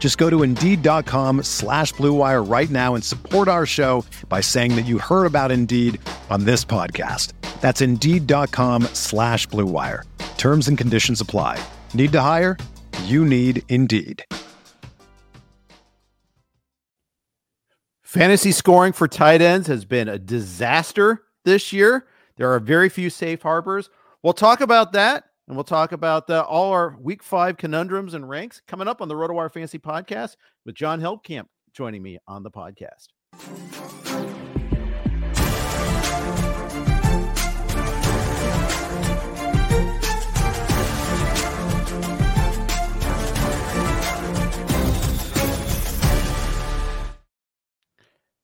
Just go to Indeed.com/Blue Wire right now and support our show by saying that you heard about Indeed on this podcast. That's Indeed.com/Blue Wire. Terms and conditions apply. Need to hire? You need Indeed. Fantasy scoring for tight ends has been a disaster this year. There are very few safe harbors. We'll talk about that. And we'll talk about all our Week 5 conundrums and ranks coming up on the RotoWire Fantasy Podcast with John Helpkamp joining me on the podcast.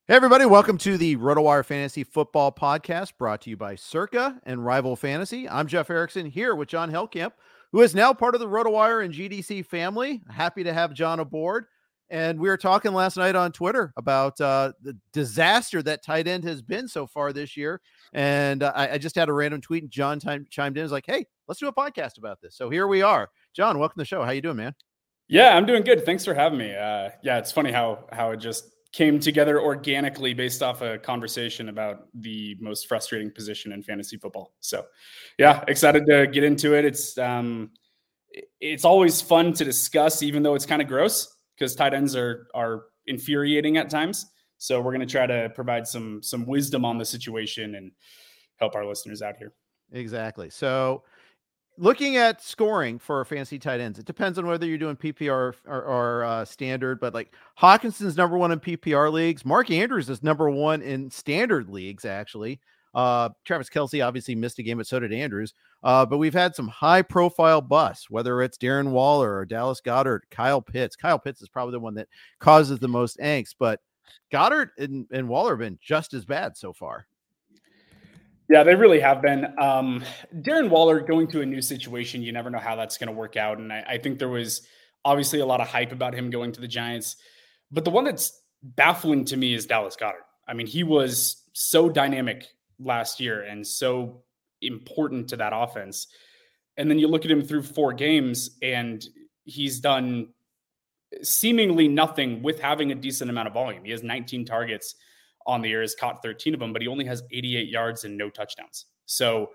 Hey, everybody. Welcome to the RotoWire Fantasy Football Podcast, brought to you by Circa and Rival Fantasy. I'm Jeff Erickson here with John Helpkamp, who is now part of the RotoWire and GDC family. Happy to have John aboard. And we were talking last night on Twitter about the disaster that tight end has been so far this year. And I just had a random tweet, and John chimed in. He's like, hey, let's do a podcast about this. So here we are. John, welcome to the show. How you doing, man? Yeah, I'm doing good. Thanks for having me. Yeah, it's funny how it just came together organically based off a conversation about the most frustrating position in fantasy football. So yeah, excited to get into it. It's always fun to discuss, even though it's kind of gross because tight ends are infuriating at times. So we're going to try to provide some wisdom on the situation and help our listeners out here. Exactly. So looking at scoring for fantasy tight ends, it depends on whether you're doing PPR or standard, but like Hawkinson's number one in PPR leagues. Mark Andrews is number one in standard leagues, actually. Travis Kelce obviously missed a game, but so did Andrews. But we've had some high-profile busts, whether it's Darren Waller or Dallas Goedert, Kyle Pitts. Kyle Pitts is probably the one that causes the most angst, but Goedert and Waller have been just as bad so far. Yeah, they really have been. Darren Waller going to a new situation, you never know how that's going to work out. And I think there was obviously a lot of hype about him going to the Giants. But the one that's baffling to me is Dallas Goedert. I mean, he was so dynamic last year and so important to that offense. And then you look at him through 4 games, and he's done seemingly nothing with having a decent amount of volume. He has 19 targets on the year, has caught 13 of them, but he only has 88 yards and no touchdowns. So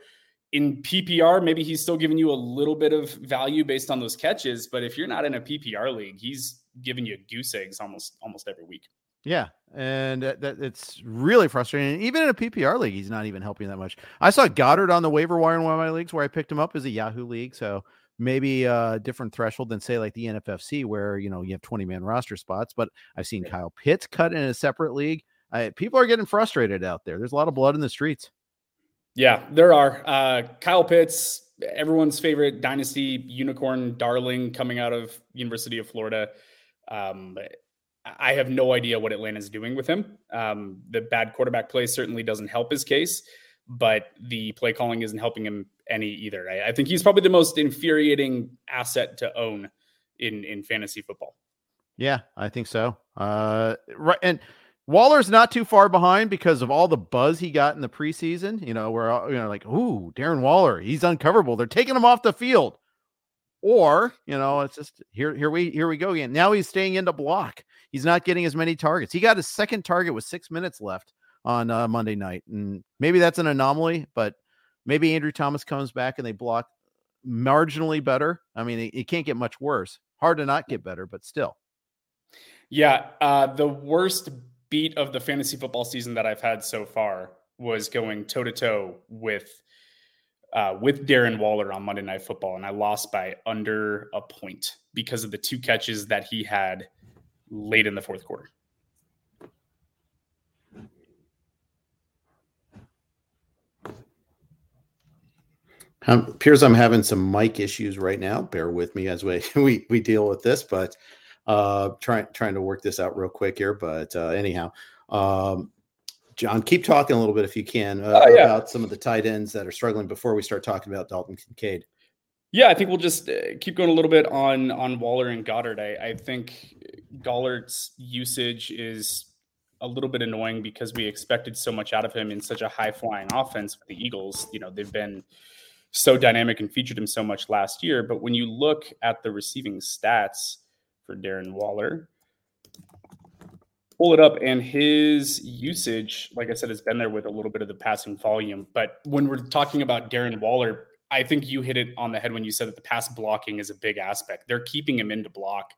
in PPR, maybe he's still giving you a little bit of value based on those catches, but if you're not in a PPR league, he's giving you goose eggs almost every week. Yeah, and that it's really frustrating. And even in a PPR league, he's not even helping that much. I saw Goedert on the waiver wire in one of my leagues where I picked him up as a Yahoo league, so maybe a different threshold than, say, like the NFFC where, you know, you have 20-man roster spots, but I've seen Kyle Pitts cut in a separate league. People are getting frustrated out there. There's a lot of blood in the streets. Yeah, there are. Kyle Pitts, everyone's favorite dynasty unicorn darling coming out of University of Florida. I have no idea what Atlanta's doing with him. The bad quarterback play certainly doesn't help his case, but the play calling isn't helping him any either. I think he's probably the most infuriating asset to own in fantasy football. Yeah, I think so. Right. And Waller's not too far behind because of all the buzz he got in the preseason. You know, we're all, you know, like, ooh, Darren Waller, he's uncoverable. They're taking him off the field. Or, you know, it's just here we go again. Now he's staying in the block. He's not getting as many targets. He got his second target with 6 minutes left on Monday night. And maybe that's an anomaly, but maybe Andrew Thomas comes back and they block marginally better. I mean, it can't get much worse. Hard to not get better, but still. Yeah. The worst beat of the fantasy football season that I've had so far was going toe to toe with with Darren Waller on Monday Night Football, and I lost by under a point because of the two catches that he had late in the fourth quarter. It appears I'm having some mic issues right now. Bear with me as we deal with this, but trying to work this out real quick here. But anyhow, John, keep talking a little bit if you can about some of the tight ends that are struggling before we start talking about Dalton Kincaid. Yeah, I think we'll just keep going a little bit on Waller and Goddard. I think Goddard's usage is a little bit annoying because we expected so much out of him in such a high-flying offense with the Eagles. You know, they've been so dynamic and featured him so much last year. But when you look at the receiving stats for Darren Waller, pull it up, and his usage, like I said, has been there with a little bit of the passing volume. But when we're talking about Darren Waller, I think you hit it on the head when you said that the pass blocking is a big aspect. They're keeping him in to block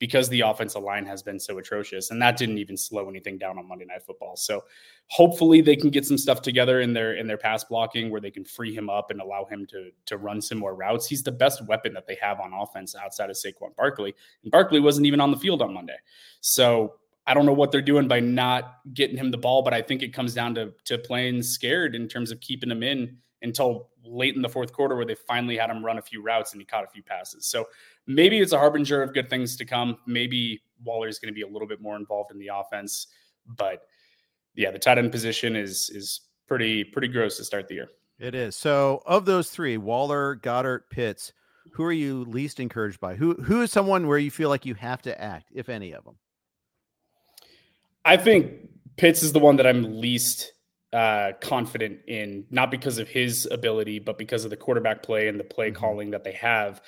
because the offensive line has been so atrocious, and that didn't even slow anything down on Monday Night Football. So hopefully they can get some stuff together in their pass blocking where they can free him up and allow him to run some more routes. He's the best weapon that they have on offense outside of Saquon Barkley, and Barkley wasn't even on the field on Monday. So I don't know what they're doing by not getting him the ball, but I think it comes down to playing scared in terms of keeping him in until late in the fourth quarter where they finally had him run a few routes and he caught a few passes. So maybe it's a harbinger of good things to come. Maybe Waller is going to be a little bit more involved in the offense, but yeah, the tight end position is pretty gross to start the year. It is. So of those three, Waller, Goddard, Pitts, who are you least encouraged by? Who is someone where you feel like you have to act, if any of them? I think Pitts is the one that I'm least confident in, not because of his ability, but because of the quarterback play and the play calling that they have.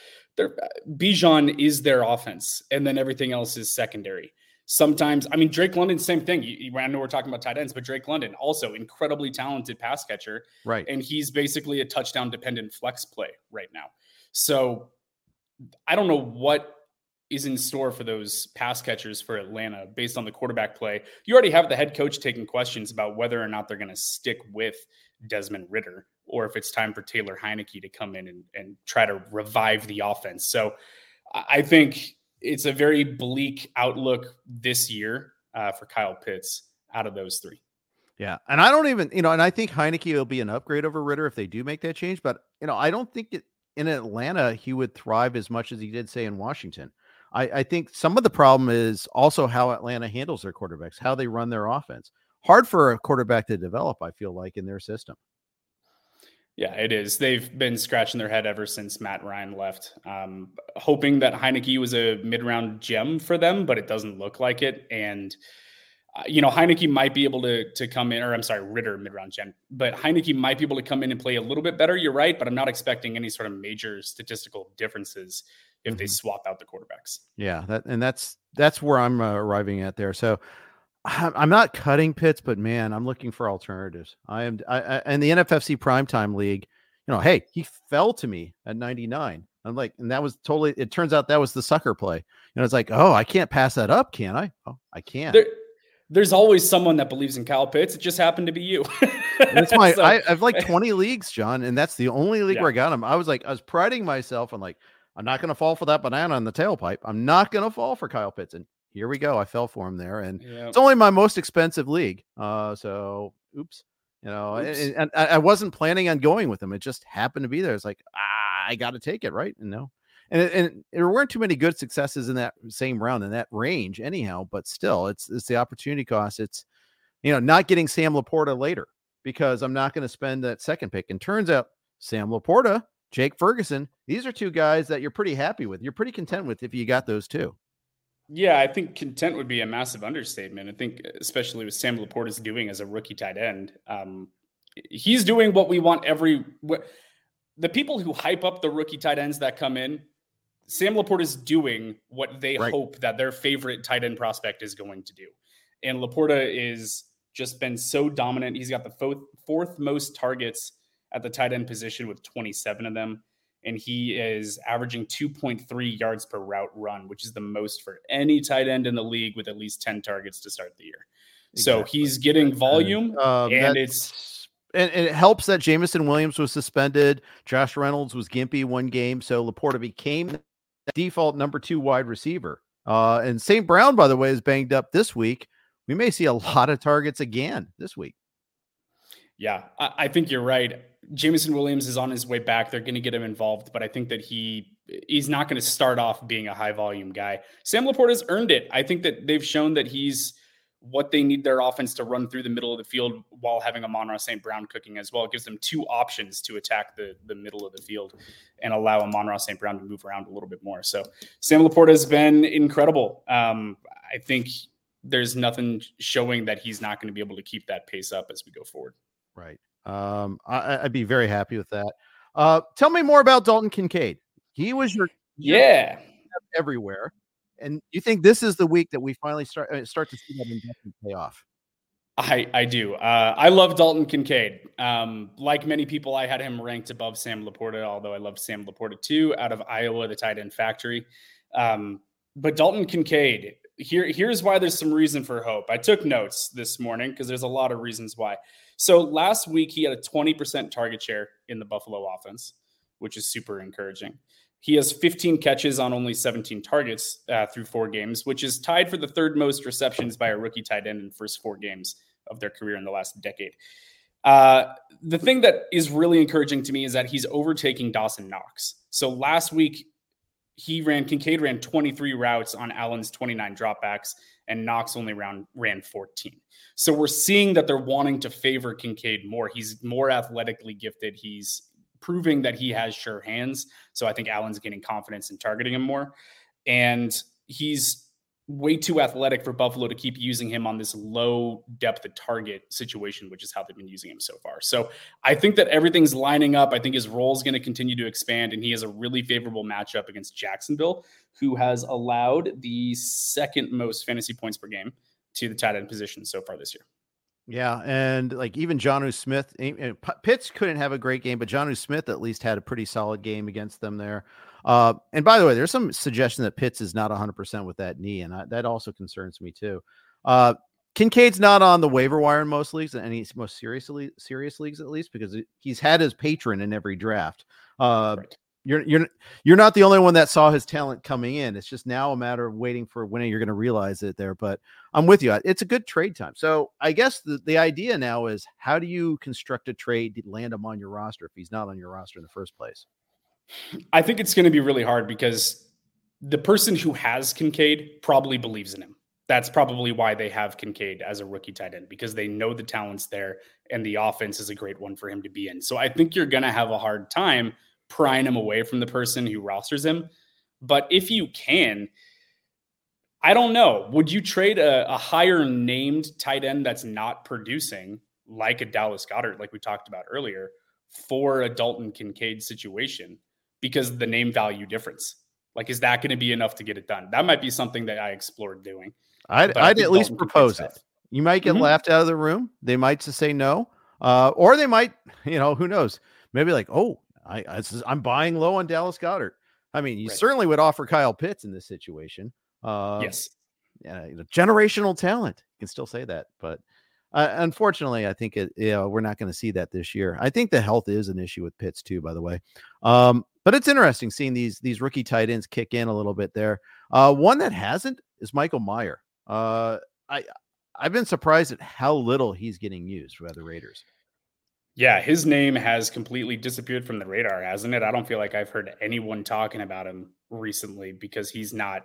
Bijan is their offense, and then everything else is secondary. Sometimes, I mean, Drake London, same thing. I know we're talking about tight ends, but Drake London, also incredibly talented pass catcher. Right. And he's basically a touchdown-dependent flex play right now. So I don't know what is in store for those pass catchers for Atlanta based on the quarterback play. You already have the head coach taking questions about whether or not they're going to stick with Desmond Ridder or if it's time for Taylor Heineke to come in and try to revive the offense. So I think it's a very bleak outlook this year for Kyle Pitts out of those three. Yeah. And I don't even, and I think Heineke will be an upgrade over Ridder if they do make that change, but I don't think in Atlanta, he would thrive as much as he did say in Washington. I think some of the problem is also how Atlanta handles their quarterbacks, how they run their offense. Hard for a quarterback to develop, I feel like, in their system. Yeah, it is. They've been scratching their head ever since Matt Ryan left, hoping that Heineke was a mid-round gem for them, but it doesn't look like it. And, Heineke might be able to come in, or I'm sorry, Ridder, mid-round gem, but Heineke might be able to come in and play a little bit better. You're right, but I'm not expecting any sort of major statistical differences if they swap out the quarterbacks. Yeah. That's where I'm arriving at there. So I'm not cutting Pitts, but man, I'm looking for alternatives. I am in the NFFC primetime league, hey, he fell to me at 99. I'm like, and that was totally, it turns out that was the sucker play. And it's like, oh, I can't pass that up. Can I? Oh, I can't. There's always someone that believes in Kyle Pitts. It just happened to be you. That's my, so, I've like 20 leagues, John. And that's the only league where I got him. I was priding myself on I'm not going to fall for that banana in the tailpipe. I'm not going to fall for Kyle Pitts. And here we go. I fell for him there. And it's only my most expensive league. So, oops. And I wasn't planning on going with him. It just happened to be there. It's like, I got to take it, right? And no. And there weren't too many good successes in that same round in that range anyhow. But still, it's the opportunity cost. It's, not getting Sam Laporta later because I'm not going to spend that second pick. And turns out Sam Laporta, Jake Ferguson, these are two guys that you're pretty happy with. You're pretty content with if you got those two. Yeah, I think content would be a massive understatement. I think especially with Sam Laporta's doing as a rookie tight end, he's doing what we want the people who hype up the rookie tight ends that come in, Sam Laporta's doing what they hope that their favorite tight end prospect is going to do. And Laporta is just been so dominant. He's got the fourth most targets at the tight end position with 27 of them. And he is averaging 2.3 yards per route run, which is the most for any tight end in the league with at least 10 targets to start the year. Exactly. So he's getting volume, and it's And it helps that Jamison Williams was suspended. Josh Reynolds was gimpy one game. So Laporta became the default number 2 wide receiver. And St. Brown, by the way, is banged up this week. We may see a lot of targets again this week. Yeah, I think you're right. Jamison Williams is on his way back. They're going to get him involved, but I think that he's not going to start off being a high volume guy. Sam Laporta's earned it. I think that they've shown that he's what they need their offense to run through the middle of the field while having Amon-Ra St. Brown cooking as well. It gives them 2 options to attack the middle of the field and allow Amon-Ra St. Brown to move around a little bit more. So Sam Laporta has been incredible. I think there's nothing showing that he's not going to be able to keep that pace up as we go forward. Right. I'd be very happy with that. Tell me more about Dalton Kincaid. He was your everywhere. And you think this is the week that we finally start to see that investment pay off? I do. I love Dalton Kincaid. Like many people, I had him ranked above Sam Laporta, although I love Sam Laporta too, out of Iowa, the tight end factory. But Dalton Kincaid, here's why there's some reason for hope. I took notes this morning because there's a lot of reasons why. So last week, he had a 20% target share in the Buffalo offense, which is super encouraging. He has 15 catches on only 17 targets through 4 games, which is tied for the 3rd most receptions by a rookie tight end in the first 4 games of their career in the last decade. The thing that is really encouraging to me is that he's overtaking Dawson Knox. So last week, Kincaid ran 23 routes on Allen's 29 dropbacks, and Knox only ran 14. So we're seeing that they're wanting to favor Kincaid more. He's more athletically gifted. He's proving that he has sure hands. So I think Allen's gaining confidence in targeting him more. And he's way too athletic for Buffalo to keep using him on this low depth of target situation, which is how they've been using him so far. So I think that everything's lining up. I think his role is going to continue to expand, and he has a really favorable matchup against Jacksonville, who has allowed the 2nd most fantasy points per game to the tight end position so far this year. Yeah, and like even Jonnu Smith, Pitts couldn't have a great game, but Jonnu Smith at least had a pretty solid game against them there. And by the way, there's some suggestion that Pitts is not 100% with that knee, and that also concerns me too. Kincaid's not on the waiver wire in most leagues, and he's most serious leagues at least, because he's had his patron in every draft. Right. You're not the only one that saw his talent coming in. It's just now a matter of waiting for when you're going to realize it there. But I'm with you. It's a good trade time. So I guess the idea now is, how do you construct a trade to land him on your roster if he's not on your roster in the first place? I think it's going to be really hard, because the person who has Kincaid probably believes in him. That's probably why they have Kincaid as a rookie tight end, because they know the talent's there and the offense is a great one for him to be in. So I think you're going to have a hard time prying him away from the person who rosters him. But if you can, I don't know, would you trade a higher named tight end that's not producing, like a Dallas Goedert, like we talked about earlier, for a Dalton Kincaid situation, because of the name value difference? Like, is that going to be enough to get it done? That might be something that I explored doing. I'd at least propose it. You might get laughed out of the room. They might just say no, or they might, who knows? Maybe like, oh, I'm buying low on Dallas Goedert. I mean, you certainly would offer Kyle Pitts in this situation. Yes. Generational talent. You can still say that. But unfortunately, I think we're not going to see that this year. I think the health is an issue with Pitts too, by the way. But it's interesting seeing these rookie tight ends kick in a little bit there. One that hasn't is Michael Mayer. I've been surprised at how little he's getting used by the Raiders. Yeah, his name has completely disappeared from the radar, hasn't it? I don't feel like I've heard anyone talking about him recently, because he's not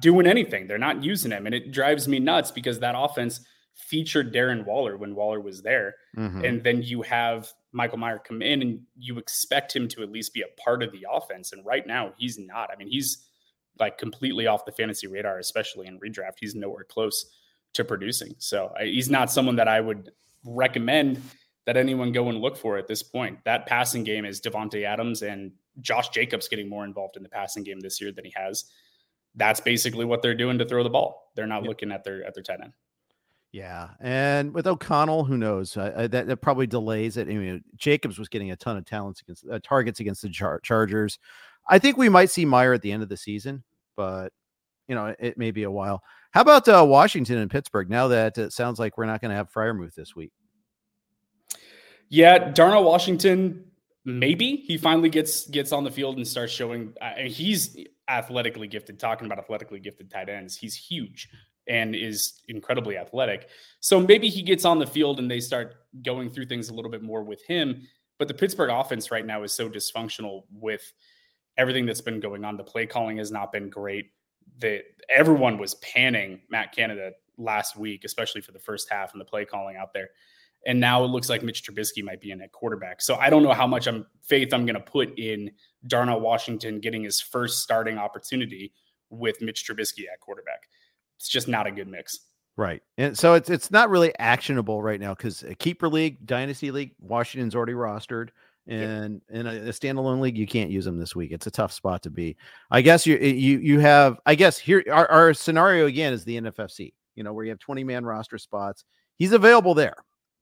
doing anything. They're not using him, and it drives me nuts, because that offense featured Darren Waller when Waller was there, and then you have Michael Mayer come in, and you expect him to at least be a part of the offense, and right now he's not. I mean, he's like completely off the fantasy radar, especially in redraft. He's nowhere close to producing, so he's not someone that I would recommend that anyone go and look for at this point. That passing game is Devontae Adams, and Josh Jacobs getting more involved in the passing game this year than he has. That's basically what they're doing to throw the ball. They're not looking at their tight end. Yeah. And with O'Connell, who knows? That probably delays it. I mean, Jacobs was getting a ton of targets against the Chargers. I think we might see Mayer at the end of the season, but it may be a while. How about Washington and Pittsburgh? Now that it sounds like we're not going to have Friermuth this week. Yeah, Darnell Washington, maybe he finally gets on the field and starts showing. He's athletically gifted. Talking about athletically gifted tight ends, he's huge and is incredibly athletic. So maybe he gets on the field and they start going through things a little bit more with him. But the Pittsburgh offense right now is so dysfunctional with everything that's been going on. The play calling has not been great. Everyone was panning Matt Canada last week, especially for the first half and the play calling out there. And now it looks like Mitch Trubisky might be in at quarterback. So I don't know how much I'm going to put in Darnell Washington getting his first starting opportunity with Mitch Trubisky at quarterback. It's just not a good mix. Right. And so it's not really actionable right now because a keeper league, dynasty league, Washington's already rostered. And in a standalone league, you can't use them this week. It's a tough spot to be. I guess you have, I guess here our scenario again is the NFFC, where you have 20-man roster spots. He's available there.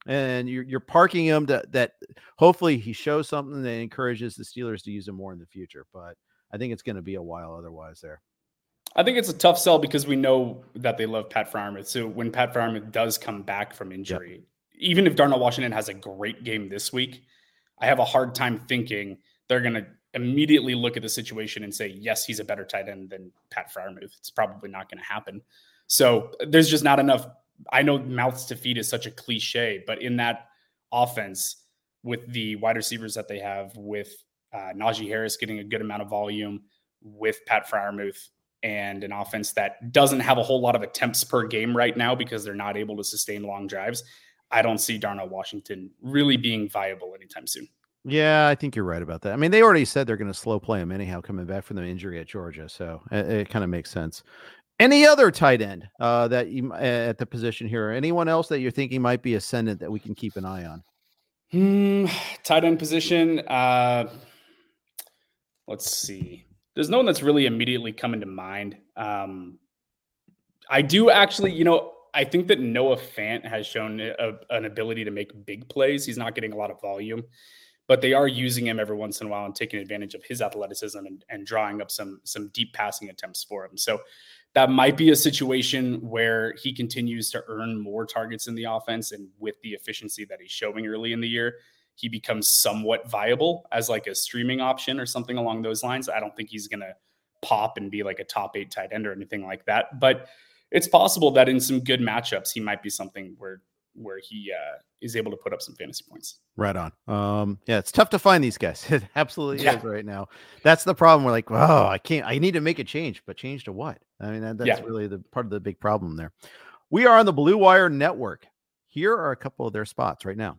And you're parking him to that. Hopefully he shows something that encourages the Steelers to use him more in the future. But I think it's going to be a while otherwise there. I think it's a tough sell because we know that they love Pat Friermuth. So when Pat Friermuth does come back from injury, even if Darnell Washington has a great game this week, I have a hard time thinking they're going to immediately look at the situation and say, yes, he's a better tight end than Pat Friermuth. It's probably not going to happen. So there's just not enough. I know mouths to feed is such a cliche, but in that offense with the wide receivers that they have, with Najee Harris getting a good amount of volume, with Pat Friermuth, and an offense that doesn't have a whole lot of attempts per game right now because they're not able to sustain long drives, I don't see Darnell Washington really being viable anytime soon. Yeah, I think you're right about that. I mean, they already said they're going to slow play him anyhow, coming back from the injury at Georgia. So it kind of makes sense. Any other tight end that you at the position here, or anyone else that you're thinking might be ascendant that we can keep an eye on? Tight end position. Let's see. There's no one that's really immediately coming to mind. I do actually, I think that Noah Fant has shown an ability to make big plays. He's not getting a lot of volume, but they are using him every once in a while and taking advantage of his athleticism and drawing up some deep passing attempts for him. So that might be a situation where he continues to earn more targets in the offense. And with the efficiency that he's showing early in the year, he becomes somewhat viable as like a streaming option or something along those lines. I don't think he's going to pop and be like a top 8 tight end or anything like that, but it's possible that in some good matchups, he might be something where he is able to put up some fantasy points. Right on. Yeah, it's tough to find these guys. It absolutely is right now. That's the problem. We're like, oh, I need to make a change, but change to what? I mean, that's really the part of the big problem there. We are on the Blue Wire Network. Here are a couple of their spots right now.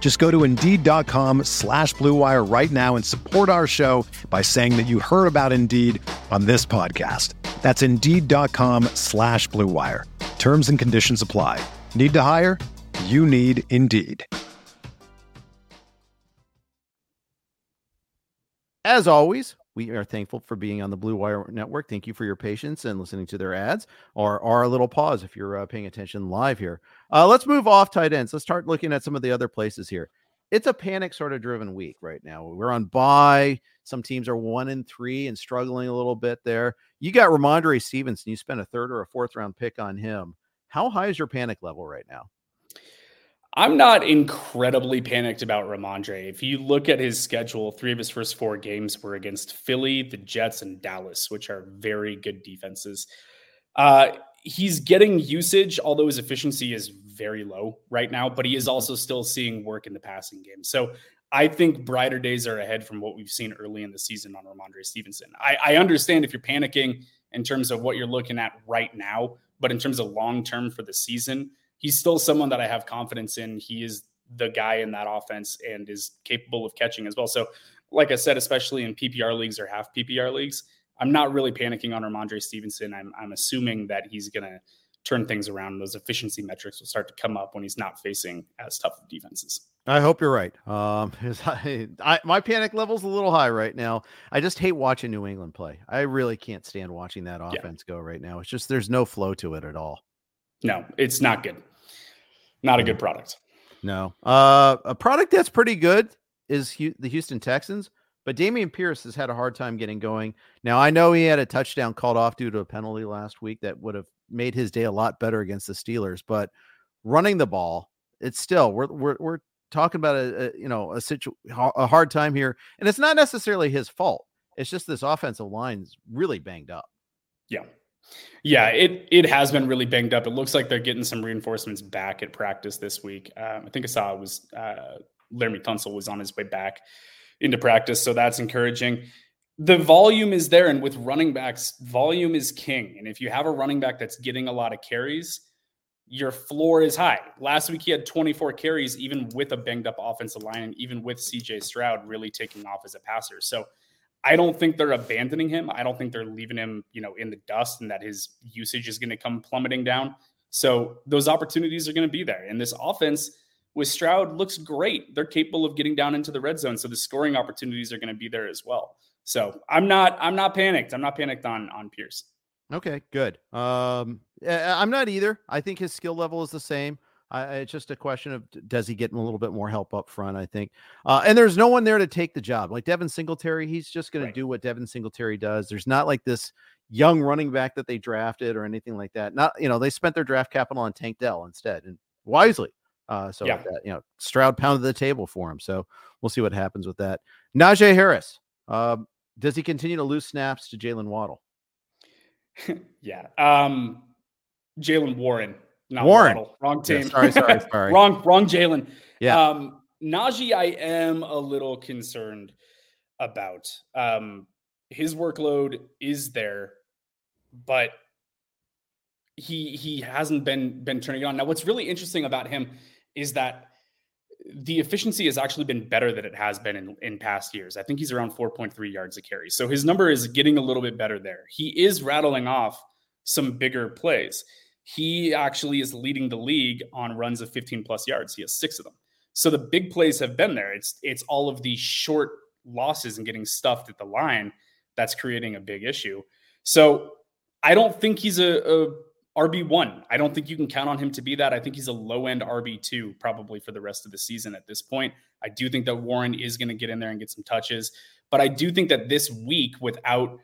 Just go to Indeed.com/Blue Wire right now and support our show by saying that you heard about Indeed on this podcast. That's Indeed.com/Blue Wire. Terms and conditions apply. Need to hire? You need Indeed. As always, we are thankful for being on the Blue Wire Network. Thank you for your patience and listening to their ads, or a little pause if you're paying attention live here. Let's move off tight ends. Let's start looking at some of the other places here. It's a panic sort of driven week right now. We're on bye. Some teams are 1-3 and struggling a little bit there. You got Rhamondre Stevenson. You spent a third or a fourth round pick on him. How high is your panic level right now? I'm not incredibly panicked about Rhamondre. If you look at his schedule, 3 of his first 4 games were against Philly, the Jets, and Dallas, which are very good defenses. He's getting usage, although his efficiency is very low right now, but he is also still seeing work in the passing game. So I think brighter days are ahead from what we've seen early in the season on Rhamondre Stevenson. I understand if you're panicking in terms of what you're looking at right now, but in terms of long-term for the season, he's still someone that I have confidence in. He is the guy in that offense and is capable of catching as well. So like I said, especially in PPR leagues or half PPR leagues, I'm not really panicking on Rhamondre Stevenson. I'm assuming that he's going to turn things around. Those efficiency metrics will start to come up when he's not facing as tough of defenses. I hope you're right. My panic level's a little high right now. I just hate watching New England play. I really can't stand watching that offense go right now. It's just, there's no flow to it at all. No, it's not good. Not a good product. No. A product that's pretty good is the Houston Texans, but Dameon Pierce has had a hard time getting going. Now, I know he had a touchdown called off due to a penalty last week that would have made his day a lot better against the Steelers, but running the ball, it's still, we're talking about a hard time here, and it's not necessarily his fault. It's just this offensive line is really banged up. Yeah, it has been really banged up. It looks like they're getting some reinforcements back at practice this week. I think I saw it was Laramie Tunsil was on his way back into practice, so that's encouraging. The volume is there, and with running backs, volume is king. And if you have a running back that's getting a lot of carries, your floor is high. Last week, he had 24 carries, even with a banged-up offensive line, and even with C.J. Stroud really taking off as a passer. So I don't think they're abandoning him. I don't think they're leaving him, in the dust, and that his usage is going to come plummeting down. So those opportunities are going to be there. And this offense with Stroud looks great. They're capable of getting down into the red zone, so the scoring opportunities are going to be there as well. So I'm not panicked. I'm not panicked on Pierce. Okay, good. I'm not either. I think his skill level is the same. It's just a question of, does he get a little bit more help up front, I think. And there's no one there to take the job. Like Devin Singletary, he's just going to do what Devin Singletary does. There's not like this young running back that they drafted or anything like that. Not, they spent their draft capital on Tank Dell instead, and wisely. Stroud pounded the table for him. So we'll see what happens with that. Najee Harris. Does he continue to lose snaps to Jaylen Waddle? Yeah. Jaylen Warren. Not Warren. Waddle. Wrong team. Yeah, sorry. Wrong Jaylen. Yeah. Najee, I am a little concerned about. His workload is there, but he hasn't been turning it on. Now, what's really interesting about him is that the efficiency has actually been better than it has been in past years. I think he's around 4.3 yards a carry. So his number is getting a little bit better there. He is rattling off some bigger plays. He actually is leading the league on runs of 15 plus yards. He has 6 of them. So the big plays have been there. It's all of these short losses and getting stuffed at the line that's creating a big issue. So I don't think he's a RB1. I don't think you can count on him to be that. I think he's a low-end RB2 probably for the rest of the season at this point. I do think that Warren is going to get in there and get some touches. But I do think that this week without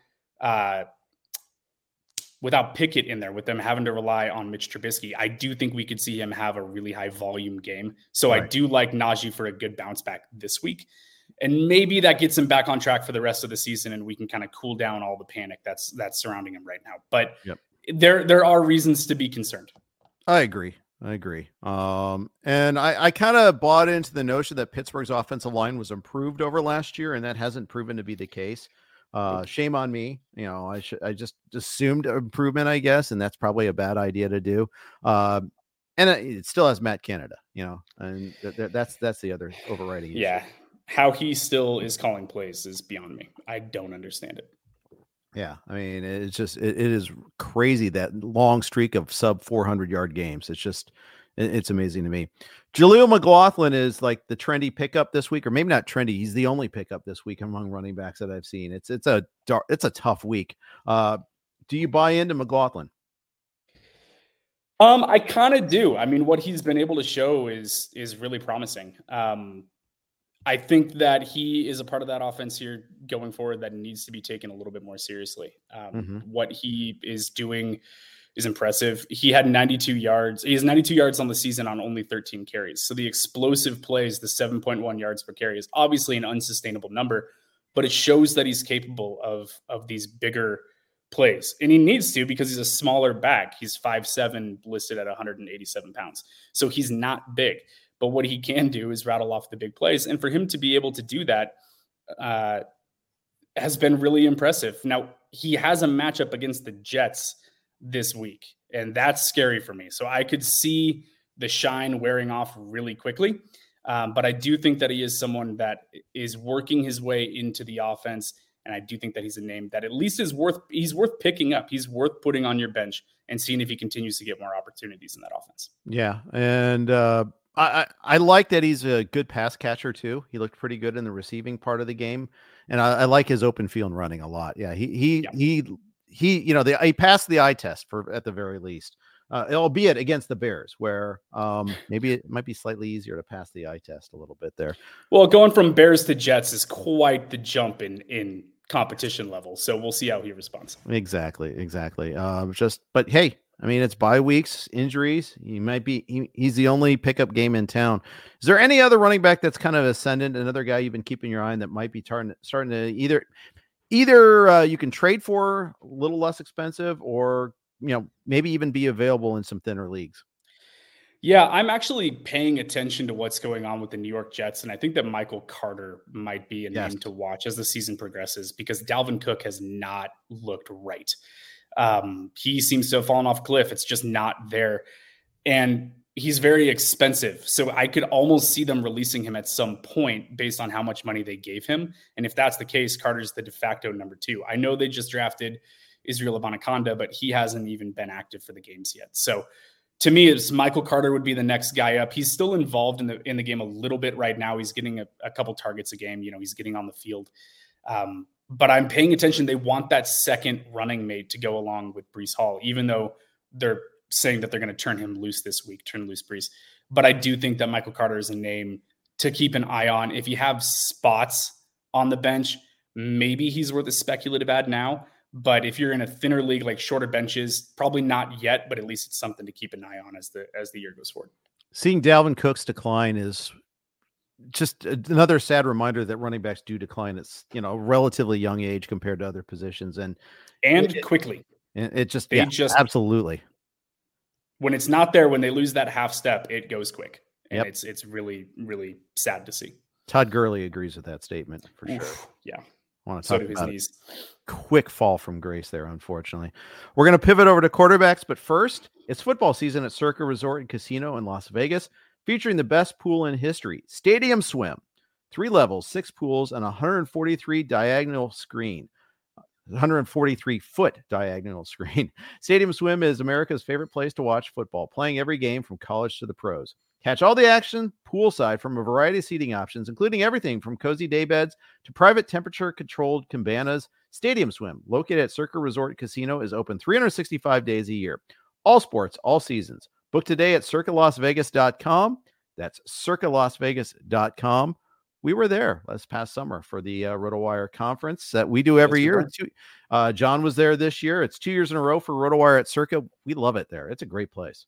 Pickett in there, with them having to rely on Mitch Trubisky, I do think we could see him have a really high-volume game. So I do like Najee for a good bounce back this week. And maybe that gets him back on track for the rest of the season, and we can kind of cool down all the panic that's surrounding him right now. But there are reasons to be concerned. I agree. And I kind of bought into the notion that Pittsburgh's offensive line was improved over last year, and that hasn't proven to be the case. Shame on me. I just assumed improvement, I guess, and that's probably a bad idea to do. And it still has Matt Canada, and that's the other overriding issue. Yeah, how he still is calling plays is beyond me. I don't understand it. Yeah, I mean, it's just it is crazy, that long streak of sub 400 yard games. It's just it's amazing to me. Jaleel McLaughlin is like the trendy pickup this week, or maybe not trendy. He's the only pickup this week among running backs that I've seen. It's a tough week. Do you buy into McLaughlin? I kind of do. I mean, what he's been able to show is really promising. I think that he is a part of that offense here going forward that needs to be taken a little bit more seriously. What he is doing is impressive. He had 92 yards. He has 92 yards on the season on only 13 carries. So the explosive plays, the 7.1 yards per carry, is obviously an unsustainable number, but it shows that he's capable of these bigger plays. And he needs to, because he's a smaller back. He's 5'7", listed at 187 pounds. So he's not big. But what he can do is rattle off the big plays. And for him to be able to do that has been really impressive. Now, he has a matchup against the Jets this week, and that's scary for me. So I could see the shine wearing off really quickly. But I do think that he is someone that is working his way into the offense. And I do think that he's a name that at least is worth picking up. He's worth putting on your bench and seeing if he continues to get more opportunities in that offense. Yeah. And I like that he's a good pass catcher too. He looked pretty good in the receiving part of the game. And I like his open field running a lot. Yeah. He passed the eye test for, at the very least, albeit against the Bears, where maybe it might be slightly easier to pass the eye test a little bit there. Well, going from Bears to Jets is quite the jump in competition level. So we'll see how he responds. Exactly. But hey, I mean, it's bye weeks, injuries. He's the only pickup game in town. Is there any other running back that's kind of ascendant? Another guy you've been keeping your eye on that might be starting to either you can trade for a little less expensive, or maybe even be available in some thinner leagues. Yeah, I'm actually paying attention to what's going on with the New York Jets. And I think that Michael Carter might be a name to watch as the season progresses, because Dalvin Cook has not looked right. He seems to have fallen off a cliff. It's just not there. And he's very expensive. So I could almost see them releasing him at some point based on how much money they gave him. And if that's the case, Carter's the de facto number two. I know they just drafted Israel Abanaconda, but he hasn't even been active for the games yet. So to me, it's Michael Carter would be the next guy up. He's still involved in the game a little bit right now. He's getting a couple targets a game. He's getting on the field. But I'm paying attention. They want that second running mate to go along with Breece Hall, even though they're saying that they're going to turn him loose this week, turn loose Breece. But I do think that Michael Carter is a name to keep an eye on. If you have spots on the bench, maybe he's worth a speculative ad now. But if you're in a thinner league, like shorter benches, probably not yet, but at least it's something to keep an eye on as the year goes forward. Seeing Dalvin Cook's decline is just another sad reminder that running backs do decline at a relatively young age compared to other positions. And quickly. It just absolutely. When it's not there, when they lose that half step, it goes quick. And it's really, really sad to see. Todd Gurley agrees with that statement for sure. Yeah. Want to talk about his knees. Quick fall from grace there, unfortunately. We're going to pivot over to quarterbacks, but first, it's football season at Circa Resort and Casino in Las Vegas, featuring the best pool in history, Stadium Swim. 3 levels, 6 pools, and 143 foot diagonal screen. Stadium Swim is America's favorite place to watch football, playing every game from college to the pros. Catch all the action poolside from a variety of seating options, including everything from cozy daybeds to private temperature-controlled cabanas. Stadium Swim, located at Circa Resort Casino, is open 365 days a year. All sports, all seasons. Book today at CircaLasVegas.com. That's CircaLasVegas.com. We were there last past summer for the RotoWire conference that we do every year. John was there this year. It's 2 years in a row for RotoWire at Circa. We love it there. It's a great place.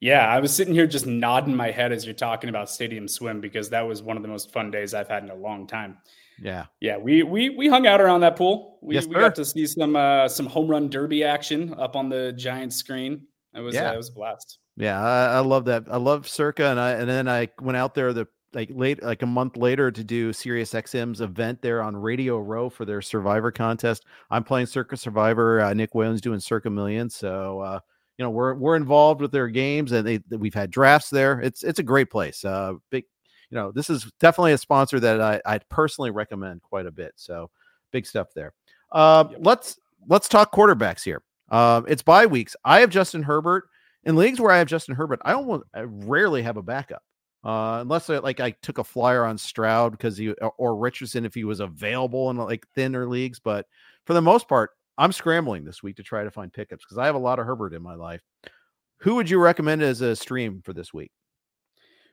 Yeah, I was sitting here just nodding my head as you're talking about Stadium Swim, because that was one of the most fun days I've had in a long time. Yeah, we hung out around that pool. We got to see some home run derby action up on the giant screen. It was a blast. Yeah, I love that. I love Circa, and then I went out there a month later to do SiriusXM's event there on Radio Row for their Survivor contest. I'm playing Circa Survivor. Nick Whalen's doing Circa Million, so. We're involved with their games, and we've had drafts there. It's a great place. This is definitely a sponsor that I personally recommend quite a bit. So big stuff there. Let's talk quarterbacks here. It's bye weeks. I have Justin Herbert in leagues where I have Justin Herbert. I rarely have a backup unless I took a flyer on Stroud or Richardson if he was available in thinner leagues. But for the most part, I'm scrambling this week to try to find pickups because I have a lot of Herbert in my life. Who would you recommend as a stream for this week?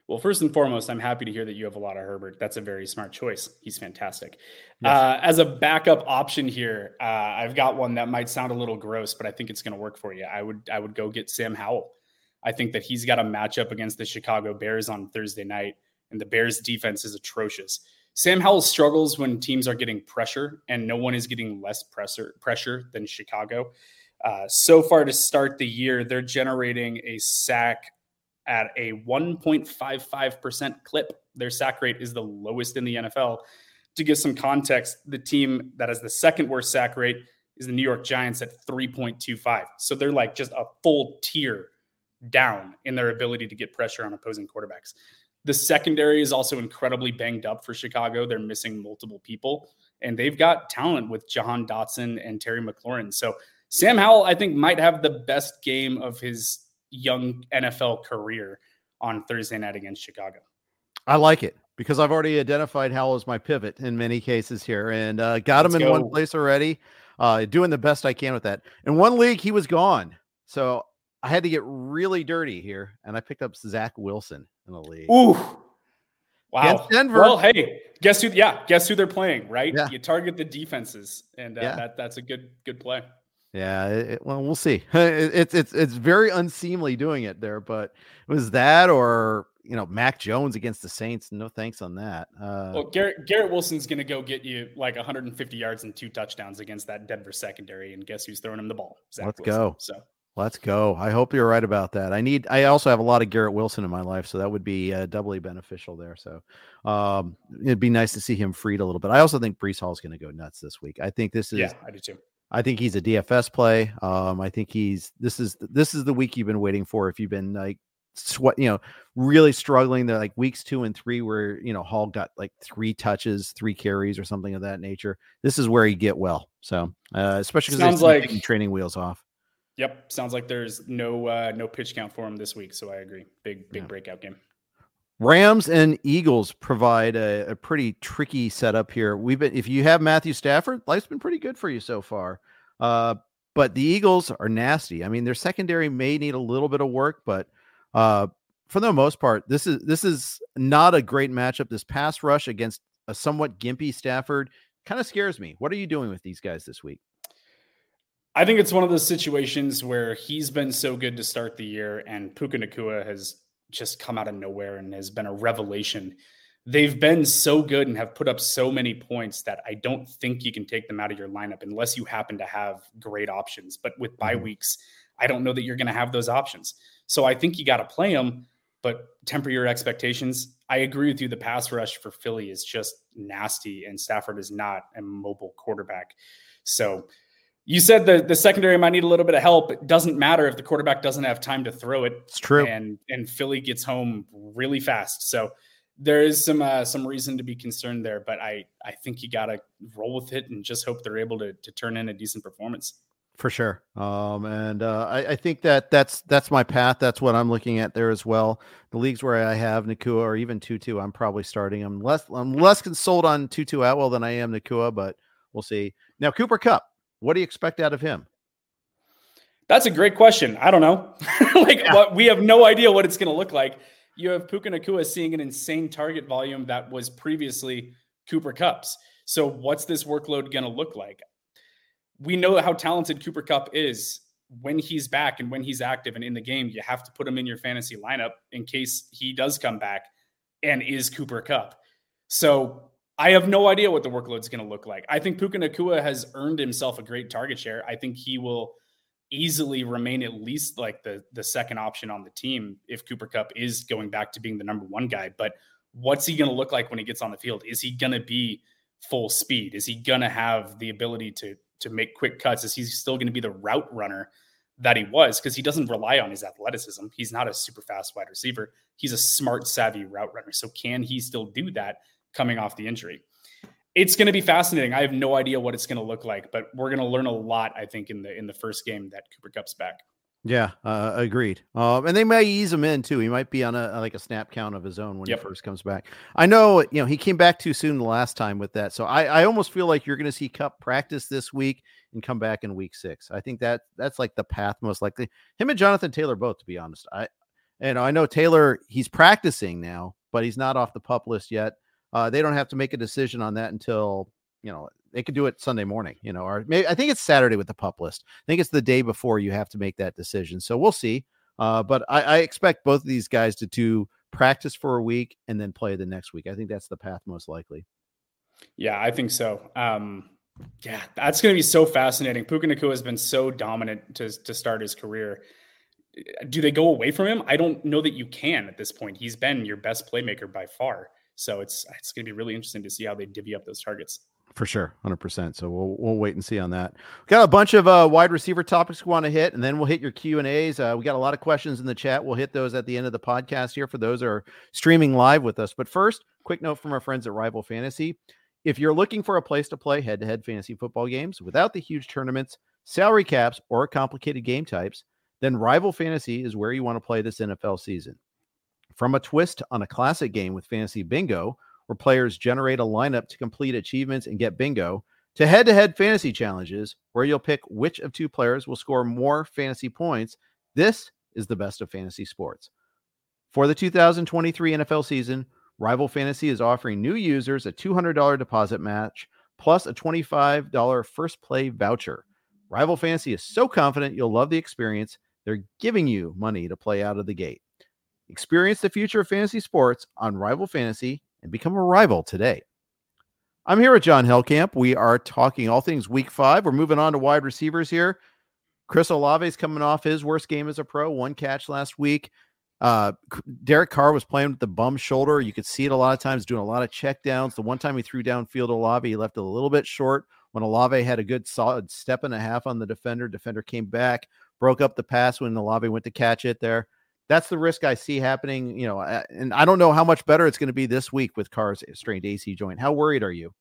Well, first and foremost, I'm happy to hear that you have a lot of Herbert. That's a very smart choice. He's fantastic. Yes. As a backup option here, I've got one that might sound a little gross, but I think it's going to work for you. I would go get Sam Howell. I think that he's got a matchup against the Chicago Bears on Thursday night, and the Bears defense is atrocious. Sam Howell struggles when teams are getting pressure, and no one is getting less pressure than Chicago. So far to start the year, they're generating a sack at a 1.55% clip. Their sack rate is the lowest in the NFL. To give some context, the team that has the second worst sack rate is the New York Giants at 3.25. So they're like just a full tier down in their ability to get pressure on opposing quarterbacks. The secondary is also incredibly banged up for Chicago. They're missing multiple people, and they've got talent with Jahan Dotson and Terry McLaurin. So Sam Howell, I think, might have the best game of his young NFL career on Thursday night against Chicago. I like it because I've already identified Howell as my pivot in many cases here, and got him in one place already, doing the best I can with that. In one league, he was gone. So I had to get really dirty here, and I picked up Zach Wilson in the league. Ooh, wow. Denver. Well, hey, guess who they're playing, right? Yeah. You target the defenses, and that's a good play. Yeah, well, we'll see. It's very unseemly doing it there, but it was that or, you know, Mac Jones against the Saints. No thanks on that. Well, Garrett Wilson's going to go get you like 150 yards and 2 touchdowns against that Denver secondary, and guess who's throwing him the ball? Zach Let's Wilson. Go. So. Let's go. I hope you're right about that. I also have a lot of Garrett Wilson in my life, so that would be doubly beneficial there. So it'd be nice to see him freed a little bit. I also think Breece Hall is going to go nuts this week. I think this is. Yeah, I do too. I think he's a DFS play. I think this is the week you've been waiting for. If you've been like really struggling, the like weeks 2 and 3 where, you know, Hall got like 3 touches, 3 carries or something of that nature. This is where you get well. So especially because it's like taking training wheels off. Yep. Sounds like there's no pitch count for him this week. So I agree. Big breakout game. Rams and Eagles provide a pretty tricky setup here. If you have Matthew Stafford, life's been pretty good for you so far. But the Eagles are nasty. I mean, their secondary may need a little bit of work, but for the most part, this is not a great matchup. This pass rush against a somewhat gimpy Stafford kind of scares me. What are you doing with these guys this week? I think it's one of those situations where he's been so good to start the year, and Puka Nacua has just come out of nowhere and has been a revelation. They've been so good and have put up so many points that I don't think you can take them out of your lineup unless you happen to have great options. But with bye weeks, I don't know that you're going to have those options. So I think you got to play them, but temper your expectations. I agree with you. The pass rush for Philly is just nasty, and Stafford is not a mobile quarterback. So you said the secondary might need a little bit of help. It doesn't matter if the quarterback doesn't have time to throw it. It's true. And Philly gets home really fast. So there is some reason to be concerned there, but I think you got to roll with it and just hope they're able to turn in a decent performance. For sure. I think that's my path. That's what I'm looking at there as well. The leagues where I have Nacua or even Tutu, I'm probably starting. I'm less consoled on Tutu Atwell than I am Nacua, but we'll see. Now, Cooper Kupp. What do you expect out of him? That's a great question. I don't know. We have no idea what it's going to look like. You have Puka Nacua seeing an insane target volume that was previously Cooper Kupp's. So what's this workload going to look like? We know how talented Cooper Kupp is. When he's back and when he's active and in the game, you have to put him in your fantasy lineup in case he does come back and is Cooper Kupp. So I have no idea what the workload is going to look like. I think Puka Nacua has earned himself a great target share. I think he will easily remain at least like the second option on the team if Cooper Kupp is going back to being the number one guy. But what's he going to look like when he gets on the field? Is he going to be full speed? Is he going to have the ability to make quick cuts? Is he still going to be the route runner that he was? Because he doesn't rely on his athleticism. He's not a super fast wide receiver. He's a smart, savvy route runner. So can he still do that coming off the injury? It's going to be fascinating. I have no idea what it's going to look like, but we're going to learn a lot, I think, in the first game that Cooper Kupp's back. Yeah, agreed. And they may ease him in too. He might be on a snap count of his own when he first comes back. I know, you know, he came back too soon the last time with that. So I almost feel like you're going to see Kupp practice this week and come back in week 6. I think that's like the path most likely. Him and Jonathan Taylor both, to be honest. I know Taylor, he's practicing now, but he's not off the PUP list yet. They don't have to make a decision on that until, you know, they could do it Sunday morning, you know, or maybe I think it's Saturday with the PUP list. I think it's the day before you have to make that decision. So we'll see. But I expect both of these guys to do practice for a week and then play the next week. I think that's the path most likely. Yeah, I think so. That's going to be so fascinating. Puka Nacua has been so dominant to start his career. do they go away from him? I don't know that you can at this point. He's been your best playmaker by far. So it's going to be really interesting to see how they divvy up those targets. For sure. 100%. So we'll wait and see on that. We've got a bunch of wide receiver topics we want to hit, and then we'll hit your Q&As. We got a lot of questions in the chat. We'll hit those at the end of the podcast here for those who are streaming live with us. But first, quick note from our friends at Rival Fantasy. If you're looking for a place to play head-to-head fantasy football games without the huge tournaments, salary caps, or complicated game types, then Rival Fantasy is where you want to play this NFL season. From a twist on a classic game with Fantasy Bingo, where players generate a lineup to complete achievements and get bingo, to head-to-head fantasy challenges, where you'll pick which of two players will score more fantasy points, this is the best of fantasy sports. For the 2023 NFL season, Rival Fantasy is offering new users a $200 deposit match plus a $25 first play voucher. Rival Fantasy is so confident you'll love the experience, they're giving you money to play out of the gate. Experience the future of fantasy sports on Rival Fantasy and become a rival today. I'm here with John Hellkamp. We are talking all things week five. We're moving on to wide receivers here. Chris Olave is coming off his worst game as a pro, one catch last week. Derek Carr was playing with the bum shoulder. You could see it a lot of times, doing a lot of check downs. The one time he threw downfield Olave, he left it a little bit short. When Olave had a good solid step and a half on the defender came back, broke up the pass when Olave went to catch it there. That's the risk I see happening, you know, and I don't know how much better it's going to be this week with Carr's strained AC joint. How worried are you?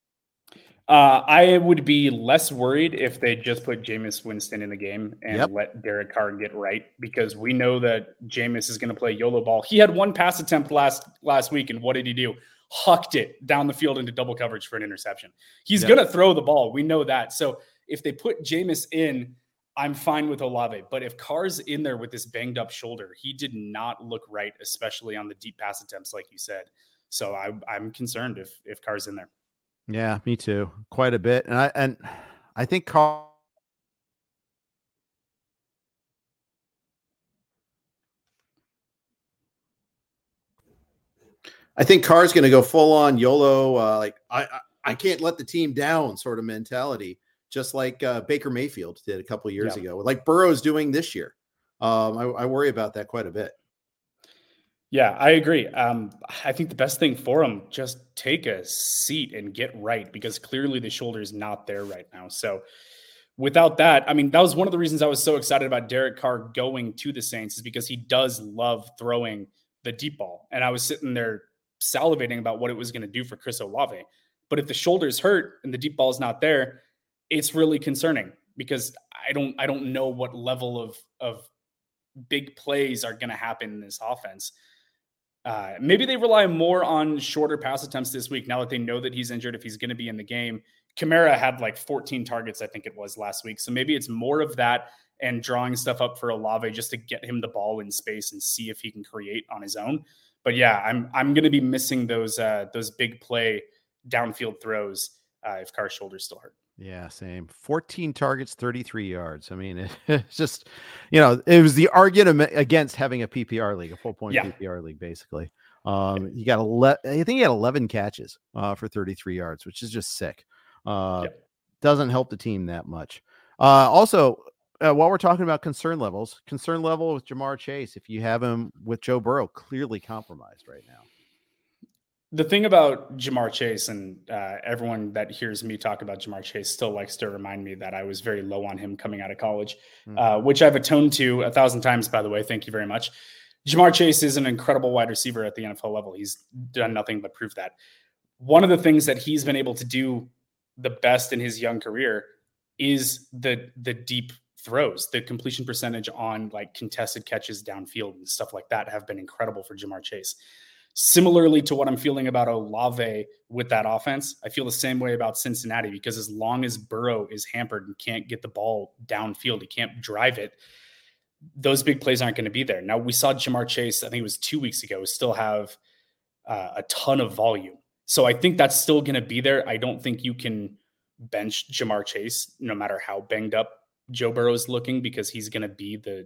I would be less worried if they just put Jameis Winston in the game and let Derek Carr get right, because we know that Jameis is going to play YOLO ball. He had one pass attempt last week, and what did he do? Hucked it down the field into double coverage for an interception. He's going to throw the ball. We know that. So if they put Jameis in, I'm fine with Olave, but if Carr's in there with this banged up shoulder, he did not look right, especially on the deep pass attempts, like you said. So I'm concerned if Carr's in there. Yeah, me too. Quite a bit. And I think Carr. I think Carr's going to go full on YOLO. I can't let the team down sort of mentality. Just like Baker Mayfield did a couple of years ago, like Burrow's doing this year. I worry about that quite a bit. Yeah, I agree. I think the best thing for him, just take a seat and get right, because clearly the shoulder is not there right now. So without that, I mean, that was one of the reasons I was so excited about Derek Carr going to the Saints, is because he does love throwing the deep ball. And I was sitting there salivating about what it was going to do for Chris Olave. But if the shoulder's hurt and the deep ball is not there, it's really concerning, because I don't know what level of big plays are going to happen in this offense. Maybe they rely more on shorter pass attempts this week, now that they know that he's injured, if he's going to be in the game. Kamara had like 14 targets, I think it was, last week. So maybe it's more of that and drawing stuff up for Olave just to get him the ball in space and see if he can create on his own. But yeah, I'm going to be missing those big play downfield throws if Carr's shoulder's still hurt. Yeah, same. 14 targets, 33 yards. I mean, it's just, you know, it was the argument against having a PPR league, a full-point PPR league, basically. You got I think he had 11 catches for 33 yards, which is just sick. Doesn't help the team that much. Also, while we're talking about concern level with Jamar Chase, if you have him with Joe Burrow, clearly compromised right now. The thing about Jamar Chase, and everyone that hears me talk about Jamar Chase still likes to remind me that I was very low on him coming out of college, which I've atoned to 1,000 times, by the way. Thank you very much. Jamar Chase is an incredible wide receiver at the NFL level. He's done nothing but prove that. One of the things that he's been able to do the best in his young career is the deep throws. The completion percentage on like contested catches downfield and stuff like that have been incredible for Jamar Chase. Similarly to what I'm feeling about Olave with that offense, I feel the same way about Cincinnati, because as long as Burrow is hampered and can't get the ball downfield, he can't drive it, those big plays aren't going to be there. Now, we saw Jamar Chase, I think it was 2 weeks ago, still have a ton of volume. So I think that's still going to be there. I don't think you can bench Jamar Chase, no matter how banged up Joe Burrow is looking, because he's going to be the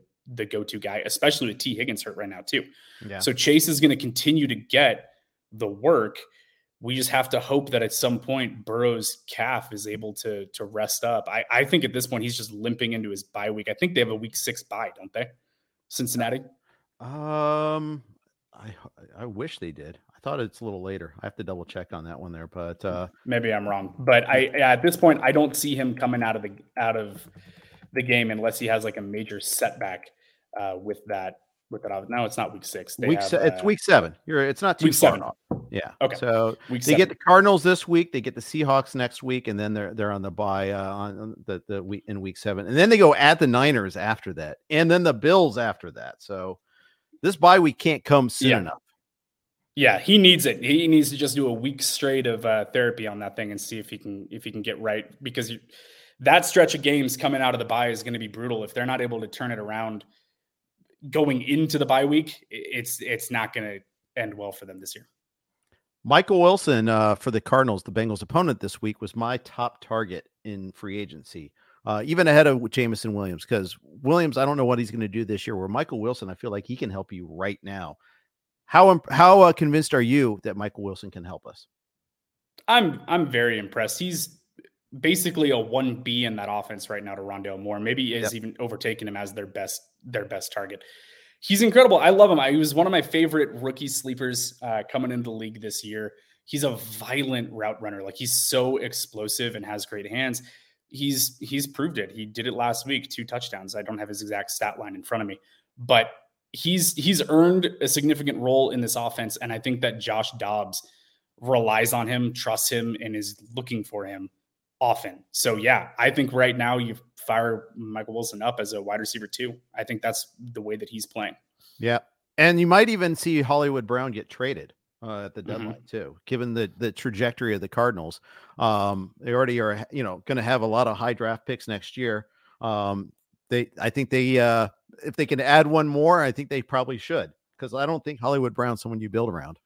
go-to guy, especially with T. Higgins hurt right now too. Yeah. So Chase is going to continue to get the work. We just have to hope that at some point Burrow's calf is able to rest up. I think at this point he's just limping into his bye week. I think they have a week 6 bye, don't they? Cincinnati? I wish they did. I thought it's a little later. I have to double check on that one there, but maybe I'm wrong. But I at this point I don't see him coming out of the game unless he has like a major setback with that. Now it's not week 6. It's week 7. It's not too far off. Yeah. Okay. So they get the Cardinals this week. They get the Seahawks next week, and then they're on the bye in week 7, and then they go at the Niners after that, and then the Bills after that. So this bye week can't come soon enough. Yeah, he needs it. He needs to just do a week straight of therapy on that thing and see if he can get right, because that stretch of games coming out of the bye is going to be brutal if they're not able to turn it around. Going into the bye week, it's not going to end well for them this year. Michael Wilson for the Cardinals, the Bengals' opponent this week, was my top target in free agency, even ahead of Jamison Williams, because Williams, I don't know what he's going to do this year, where Michael Wilson, I feel like he can help you right now. How convinced are you that Michael Wilson can help us? I'm very impressed. He's basically a 1B in that offense right now to Rondale Moore. Maybe is even overtaking him as their best target. He's incredible. I love him. He was one of my favorite rookie sleepers coming into the league this year. He's a violent route runner. Like, he's so explosive and has great hands. He's proved it. He did it last week, 2 touchdowns. I don't have his exact stat line in front of me, but he's earned a significant role in this offense. And I think that Josh Dobbs relies on him, trusts him, and is looking for him often. So yeah, I think right now you fire Michael Wilson up as a wide receiver too. I think that's the way that he's playing. Yeah. And you might even see Hollywood Brown get traded at the deadline too, given the trajectory of the Cardinals. They already are, going to have a lot of high draft picks next year. I think if they can add one more, I think they probably should, because I don't think Hollywood Brown's someone you build around.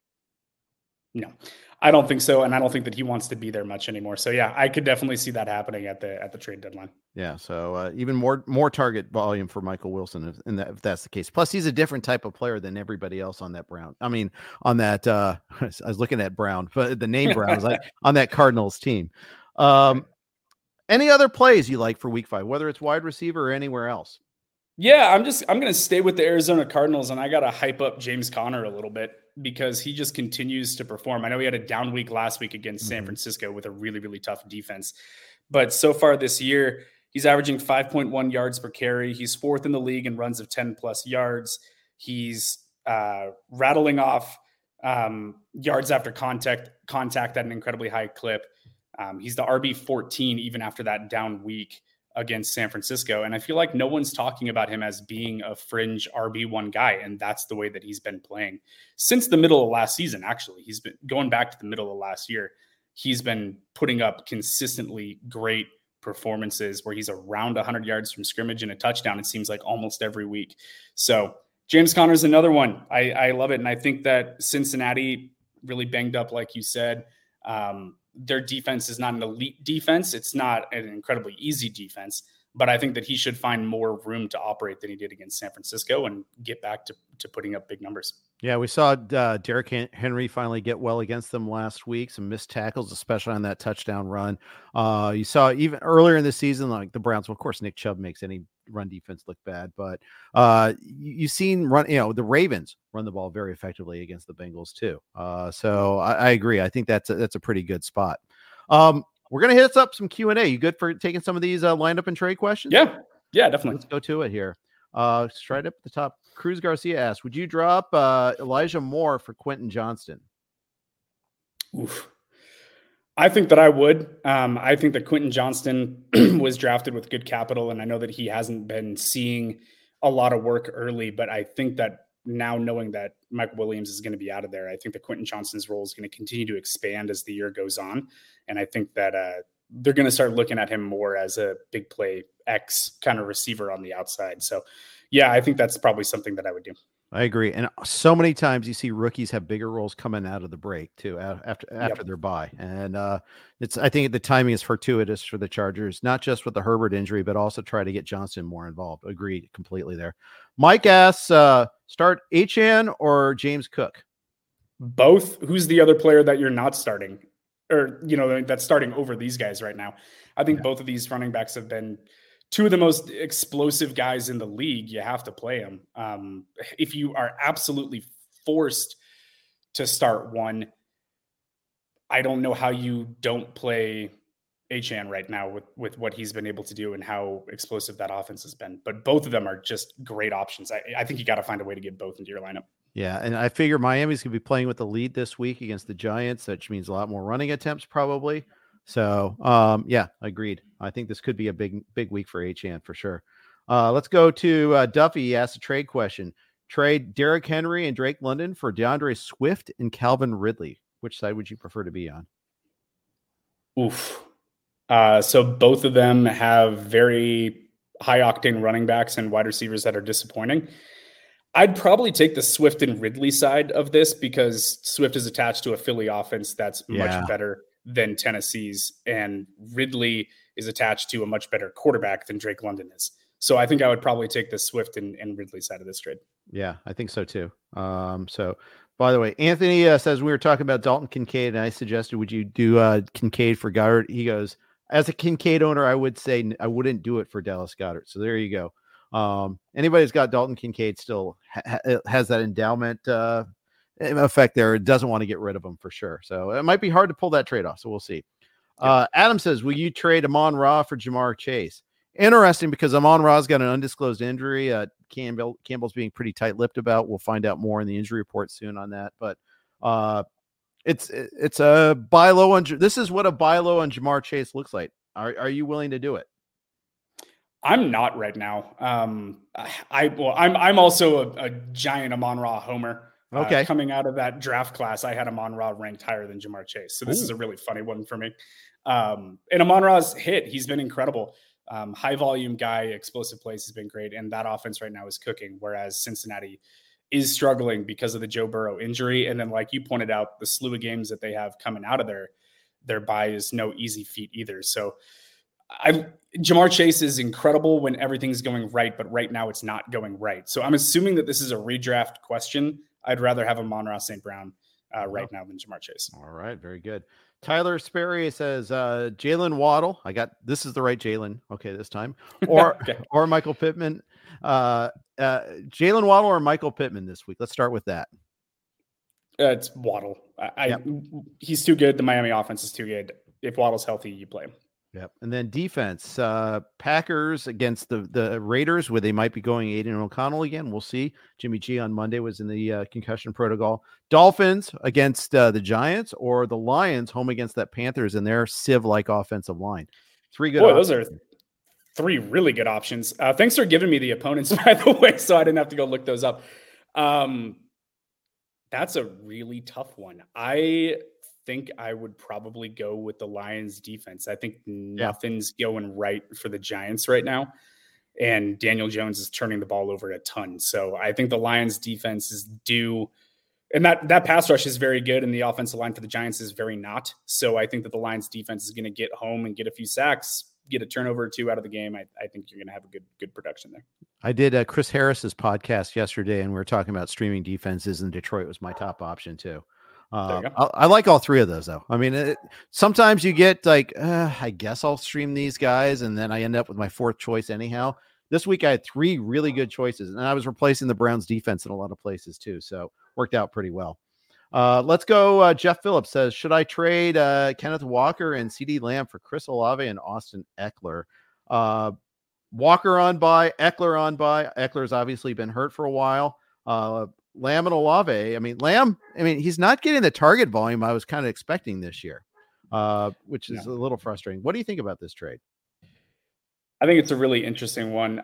No, I don't think so. And I don't think that he wants to be there much anymore. So yeah, I could definitely see that happening at the trade deadline. Yeah. So even more target volume for Michael Wilson, if that's the case. Plus, he's a different type of player than everybody else on that Brown. I mean, on that, I was looking at Brown, but the name Brown was like on that Cardinals team. Any other plays you like for week 5, whether it's wide receiver or anywhere else? Yeah, I'm going to stay with the Arizona Cardinals, and I got to hype up James Conner a little bit, because he just continues to perform. I know he had a down week last week against San Francisco with a really, really tough defense. But so far this year, he's averaging 5.1 yards per carry. He's 4th in the league in runs of 10-plus yards. He's rattling off yards after contact at an incredibly high clip. He's the RB14 even after that down week against San Francisco. And I feel like no one's talking about him as being a fringe RB1 guy. And that's the way that he's been playing since the middle of last season. Actually, he's been going back to the middle of last year. He's been putting up consistently great performances where he's around 100 yards from scrimmage and a touchdown. It seems like almost every week. So James Conner's another one. I love it. And I think that Cincinnati really banged up, like you said. Their defense is not an elite defense. It's not an incredibly easy defense, but I think that he should find more room to operate than he did against San Francisco and get back to putting up big numbers. Yeah, we saw Derrick Henry finally get well against them last week. Some missed tackles, especially on that touchdown run. You saw even earlier in the season, like the Browns. Well, of course, Nick Chubb makes any run defense look bad, but you've seen the Ravens run the ball very effectively against the Bengals too. So I agree. I think that's a pretty good spot. We're going to hit us up some Q&A. You good for taking some of these lineup and trade questions? Yeah, definitely. Let's go to it here. Straight up at the top, Cruz Garcia asked, would you drop Elijah Moore for Quentin Johnston? Oof. I think that I would. I think that Quentin Johnston was drafted with good capital, and I know that he hasn't been seeing a lot of work early, but I think that now, knowing that Mike Williams is going to be out of there, I think that Quentin Johnston's role is going to continue to expand as the year goes on. And I think that they're going to start looking at him more as a big play X kind of receiver on the outside. So yeah, I think that's probably something that I would do. I agree. And so many times you see rookies have bigger roles coming out of the break too, after their bye. And I think the timing is fortuitous for the Chargers, not just with the Herbert injury, but also try to get Johnston more involved. Agreed completely there. Mike asks, start Achane or James Cook? Both. Who's the other player that you're not starting, or that's starting over these guys right now? I think both of these running backs have been two of the most explosive guys in the league, you have to play them. If you are absolutely forced to start one, I don't know how you don't play Achane right now with what he's been able to do and how explosive that offense has been. But both of them are just great options. I think you got to find a way to get both into your lineup. Yeah, and I figure Miami's going to be playing with the lead this week against the Giants, which means a lot more running attempts probably. So, yeah, agreed. I think this could be a big week for Achane for sure. Let's go to Duffy. He asked a trade question. Trade Derrick Henry and Drake London for DeAndre Swift and Calvin Ridley. Which side would you prefer to be on? Oof. So both of them have very high-octane running backs and wide receivers that are disappointing. I'd probably take the Swift and Ridley side of this because Swift is attached to a Philly offense that's much better than Tennessee's, and Ridley is attached to a much better quarterback than Drake London is. So I think I would probably take the Swift and Ridley side of this trade. Yeah, I think so too. So by the way, Anthony says, we were talking about Dalton Kincaid and I suggested, would you do Kincaid for Goddard? He goes, as a Kincaid owner, I would say I wouldn't do it for Dallas Goedert. So there you go. Anybody who's got Dalton Kincaid still has that endowment effect there. It doesn't want to get rid of him for sure. So it might be hard to pull that trade off. So we'll see. Adam says, will you trade Amon-Ra for Jamar Chase? Interesting, because Amon-Ra's got an undisclosed injury. Campbell's being pretty tight-lipped about. We'll find out more in the injury report soon on that. But it's a buy low on. This is what a buy low on Jamar Chase looks like. Are you willing to do it? I'm not right now. I'm also a giant Amon-Ra homer. Okay. Coming out of that draft class, I had Amon-Ra ranked higher than Jamar Chase. So this is a really funny one for me. And Amon-Ra's hit. He's been incredible. High volume guy, explosive plays has been great. And that offense right now is cooking. Whereas Cincinnati is struggling because of the Joe Burrow injury. And then, like you pointed out, the slew of games that they have coming out of their bye is no easy feat either. So Jamar Chase is incredible when everything's going right, but right now it's not going right. So I'm assuming that this is a redraft question. I'd rather have Amon-Ra St. Brown right now than Jamar Chase. All right. Very good. Tyler Sperry says, Jalen Waddle. This is the right Jalen. Okay. This time or Michael Pittman, Jalen Waddle or Michael Pittman this week. Let's start with that. It's Waddle. He's too good. The Miami offense is too good. If Waddle's healthy, you play him. Yep. And then defense, Packers against the Raiders, where they might be going Aiden O'Connell again. We'll see. Jimmy G on Monday was in the concussion protocol. Dolphins against the Giants, or the Lions home against that Panthers and their Civ-like offensive line. Those are three really good options. Thanks for giving me the opponents, by the way, so I didn't have to go look those up. That's a really tough one. I think I would probably go with the Lions defense. I think nothing's going right for the Giants right now. And Daniel Jones is turning the ball over a ton. So I think the Lions defense is due. And that pass rush is very good. And the offensive line for the Giants is very not. So I think that the Lions defense is going to get home and get a few sacks, get a turnover or two out of the game. I think you're going to have a good production there. I did Chris Harris's podcast yesterday, and we were talking about streaming defenses, and Detroit was my top option too. I like all three of those though. I mean, sometimes you get like, I guess I'll stream these guys. And then I end up with my fourth choice. Anyhow, this week I had three really good choices, and I was replacing the Browns defense in a lot of places too. So worked out pretty well. Let's go. Jeff Phillips says, should I trade Kenneth Walker and CD Lamb for Chris Olave and Austin Eckler? Walker on by, Eckler on by. Eckler's obviously been hurt for a while. Lamb and Olave. Lamb, he's not getting the target volume I was kind of expecting this year, which is a little frustrating. What do you think about this trade? I think it's a really interesting one.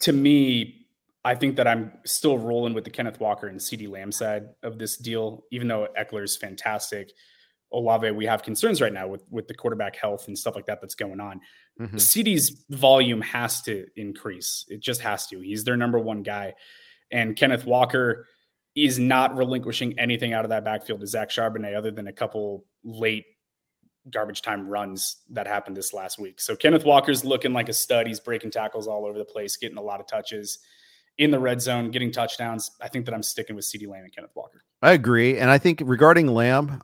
To me, I think that I'm still rolling with the Kenneth Walker and CeeDee Lamb side of this deal, even though Eckler's fantastic. Olave, we have concerns right now with the quarterback health and stuff like that that's going on. Mm-hmm. CeeDee's volume has to increase. It just has to. He's their number one guy. And Kenneth Walker is not relinquishing anything out of that backfield to Zach Charbonnet other than a couple late garbage time runs that happened this last week. So Kenneth Walker's looking like a stud. He's breaking tackles all over the place, getting a lot of touches in the red zone, getting touchdowns. I think that I'm sticking with CeeDee Lamb and Kenneth Walker. I agree. And I think regarding Lamb,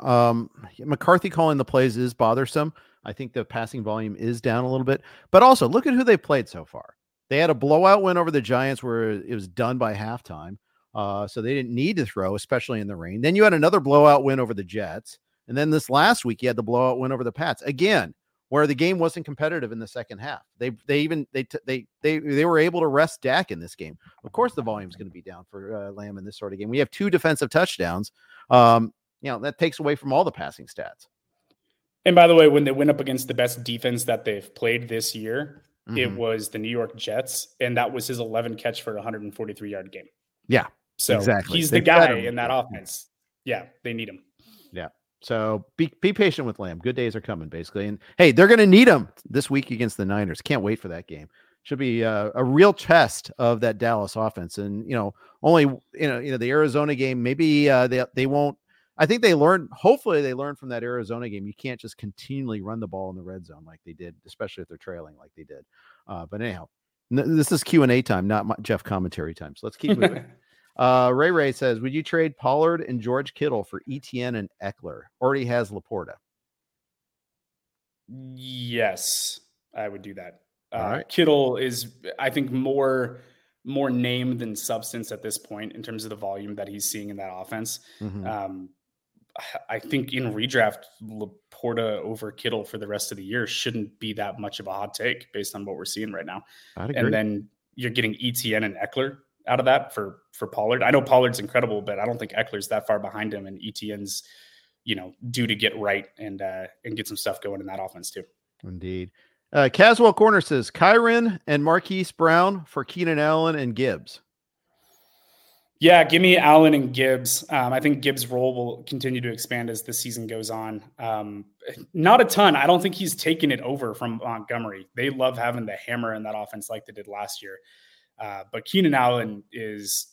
McCarthy calling the plays is bothersome, I think the passing volume is down a little bit, but also look at who they played so far. They had a blowout win over the Giants where it was done by halftime. So they didn't need to throw, especially in the rain. Then you had another blowout win over the Jets. And then this last week, you had the blowout win over the Pats again, where the game wasn't competitive in the second half. They were able to rest Dak in this game. Of course, the volume is going to be down for Lamb in this sort of game. We have 2 defensive touchdowns. That takes away from all the passing stats. And by the way, when they went up against the best defense that they've played this year, it was the New York Jets, and that was his 11 catch for 143-yard game. Yeah, so exactly. He's the guy in that offense. Yeah, they need him. Yeah, so be patient with Lamb. Good days are coming, basically. And, hey, they're going to need him this week against the Niners. Can't wait for that game. Should be a real test of that Dallas offense. And, the Arizona game, maybe they won't. I think hopefully they learn from that Arizona game. You can't just continually run the ball in the red zone like they did, especially if they're trailing like they did. But anyhow, this is Q&A time, not Jeff commentary time. So let's keep moving. Ray says, would you trade Pollard and George Kittle for Etienne and Eckler? Already has Laporta. Yes, I would do that. All right. Kittle is, I think, more name than substance at this point in terms of the volume that he's seeing in that offense. Mm-hmm. I think in redraft, Laporta over Kittle for the rest of the year shouldn't be that much of a hot take based on what we're seeing right now. I'd agree. And then you're getting Etienne and Eckler out of that for Pollard. I know Pollard's incredible, but I don't think Eckler's that far behind him, and Etienne's, due to get right and get some stuff going in that offense too. Indeed. Caswell Corner says Kyren and Marquise Brown for Keenan Allen and Gibbs. Yeah, give me Allen and Gibbs. I think Gibbs' role will continue to expand as the season goes on. Not a ton. I don't think he's taken it over from Montgomery. They love having the hammer in that offense like they did last year. But Keenan Allen is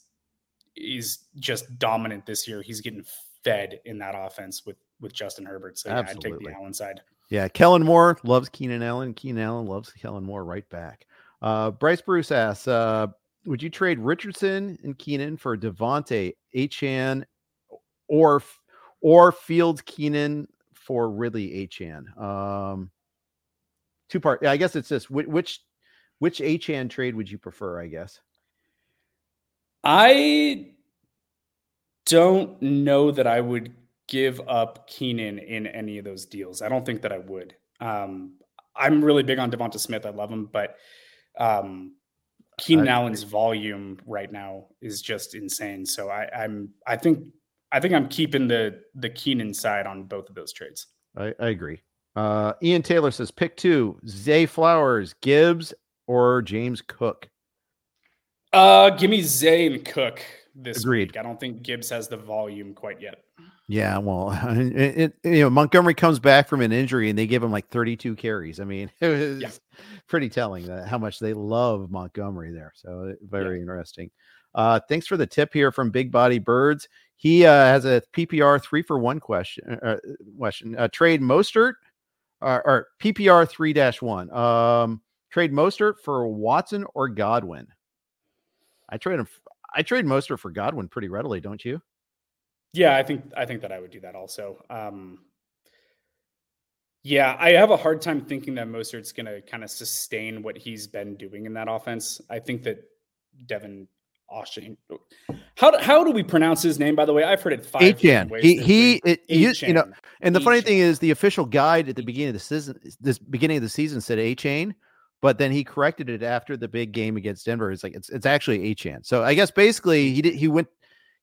just dominant this year. He's getting fed in that offense with Justin Herbert. So yeah, I'd take the Allen side. Yeah, Kellen Moore loves Keenan Allen. Keenan Allen loves Kellen Moore right back. Bryce Bruce asks, would you trade Richardson and Keenan for Devontae, Achane, or Fields Keenan for Ridley Achane? Two-part. I guess it's this. Which Achane trade would you prefer, I guess? I don't know that I would give up Keenan in any of those deals. I don't think that I would. I'm really big on Devonta Smith. I love him, but Keenan Allen's volume right now is just insane. So I think I'm keeping the Keenan side on both of those trades. I agree. Ian Taylor says, pick 2, Zay Flowers, Gibbs, or James Cook. Give me Zay and Cook this Agreed. Week. I don't think Gibbs has the volume quite yet. Yeah, well, Montgomery comes back from an injury and they give him like 32 carries. I mean, it was pretty telling how much they love Montgomery there. So very interesting. Thanks for the tip here from Big Body Birds. He has a PPR 3-for-1 question. Trade Mostert or PPR 3-1. Trade Mostert for Watson or Godwin. I trade Mostert for Godwin pretty readily, don't you? Yeah, I think that I would do that also. I have a hard time thinking that Mostert's going to kind of sustain what he's been doing in that offense. I think that Devin Austin, how do we pronounce his name? By the way, I've heard it 5 Achane. Ways. And the funny thing is, the official guide at the beginning of the season, said Achane, but then he corrected it after the big game against Denver. It's like it's actually Achane. So I guess basically he went.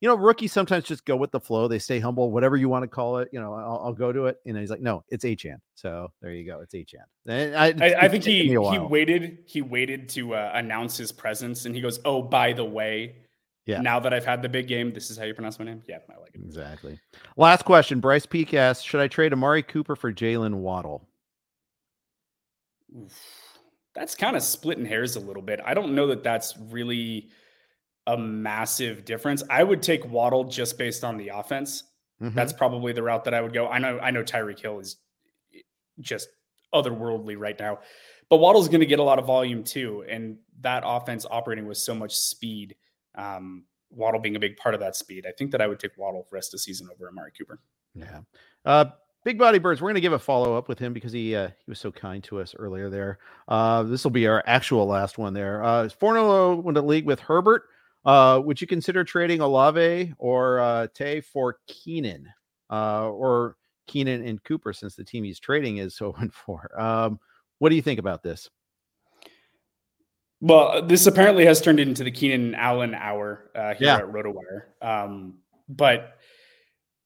Rookies sometimes just go with the flow. They stay humble, whatever you want to call it. I'll go to it. And he's like, no, it's Achane. So there you go. It's Achane. And I think he waited to announce his presence, and he goes, oh, by the way, now that I've had the big game, this is how you pronounce my name. Yeah, I like it. Exactly. Last question. Bryce Peak asks, should I trade Amari Cooper for Jaylen Waddle? Oof. That's kind of splitting hairs a little bit. I don't know that that's really a massive difference. I would take Waddle just based on the offense. Mm-hmm. That's probably the route that I would go. I know Tyreek Hill is just otherworldly right now, but Waddle's going to get a lot of volume too. And that offense operating with so much speed, Waddle being a big part of that speed. I think that I would take Waddle for rest of the season over Amari Cooper. Yeah. Big Body Birds, we're going to give a follow-up with him because he was so kind to us earlier there. This will be our actual last one there. 4-0 went to league with Herbert. Would you consider trading Olave or Tay for Keenan or Keenan and Cooper since the team he's trading is 0-4? What do you think about this? Well, this apparently has turned into the Keenan Allen hour here at RotoWire. But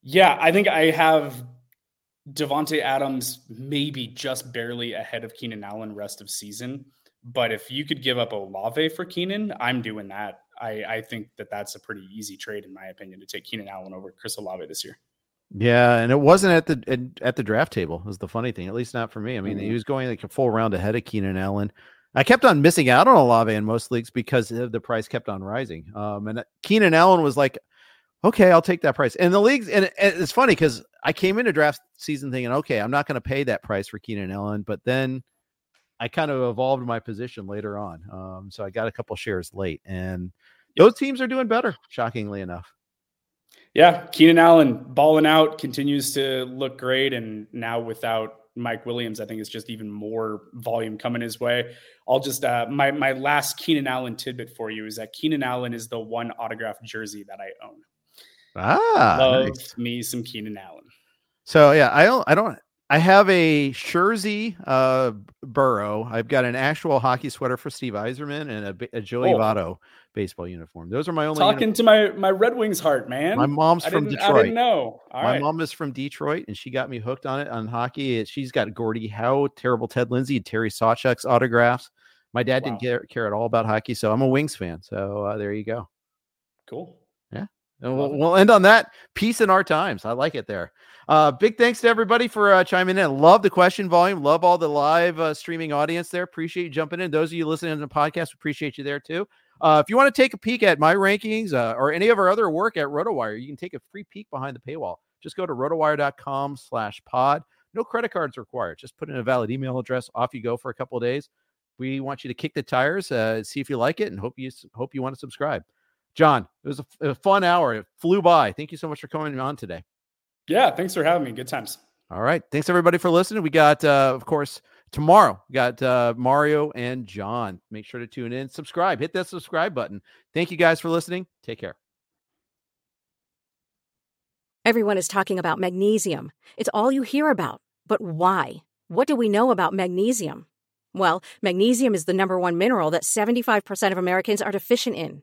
yeah, I think I have Devontae Adams maybe just barely ahead of Keenan Allen rest of season. But if you could give up Olave for Keenan, I'm doing that. I think that that's a pretty easy trade, in my opinion, to take Keenan Allen over Chris Olave this year. Yeah, and it wasn't at the draft table is the funny thing, at least not for me. I mean, he was going like a full round ahead of Keenan Allen. I kept on missing out on Olave in most leagues because the price kept on rising. And Keenan Allen was like, okay, I'll take that price. And the leagues, and it's funny because I came into draft season thinking, okay, I'm not going to pay that price for Keenan Allen, but then I kind of evolved my position later on. So I got a couple shares late, and those teams are doing better, shockingly enough. Yeah, Keenan Allen balling out, continues to look great, and now without Mike Williams, I think it's just even more volume coming his way. I'll just my last Keenan Allen tidbit for you is that Keenan Allen is the one autographed jersey that I own. Love nice. Me some Keenan Allen. So yeah, I have a Scherzi Burrow. I've got an actual hockey sweater for Steve Yzerman and a Joey Votto baseball uniform. Those are my only to my Red Wings heart, man. My mom's from Detroit. I didn't know. Mom is from Detroit, and she got me hooked on hockey. She's got Gordie Howe, terrible Ted Lindsay, and Terry Sawchuk's autographs. My dad didn't care at all about hockey, so I'm a Wings fan. So there you go. Cool. Yeah. And we'll end on that. Peace in our times. I like it there. Big thanks to everybody for chiming in. Love the question volume. Love all the live streaming audience there. Appreciate you jumping in. Those of you listening to the podcast, appreciate you there too. If you want to take a peek at my rankings or any of our other work at RotoWire, you can take a free peek behind the paywall. Just go to rotowire.com/pod. No credit cards required. Just put in a valid email address. Off you go for a couple of days. We want you to kick the tires, see if you like it, and hope you want to subscribe. John, it was a fun hour. It flew by. Thank you so much for coming on today. Yeah, thanks for having me. Good times. All right. Thanks, everybody, for listening. We got, of course, tomorrow, we got Mario and John. Make sure to tune in. Subscribe. Hit that subscribe button. Thank you guys for listening. Take care. Everyone is talking about magnesium. It's all you hear about. But why? What do we know about magnesium? Well, magnesium is the #1 mineral that 75% of Americans are deficient in.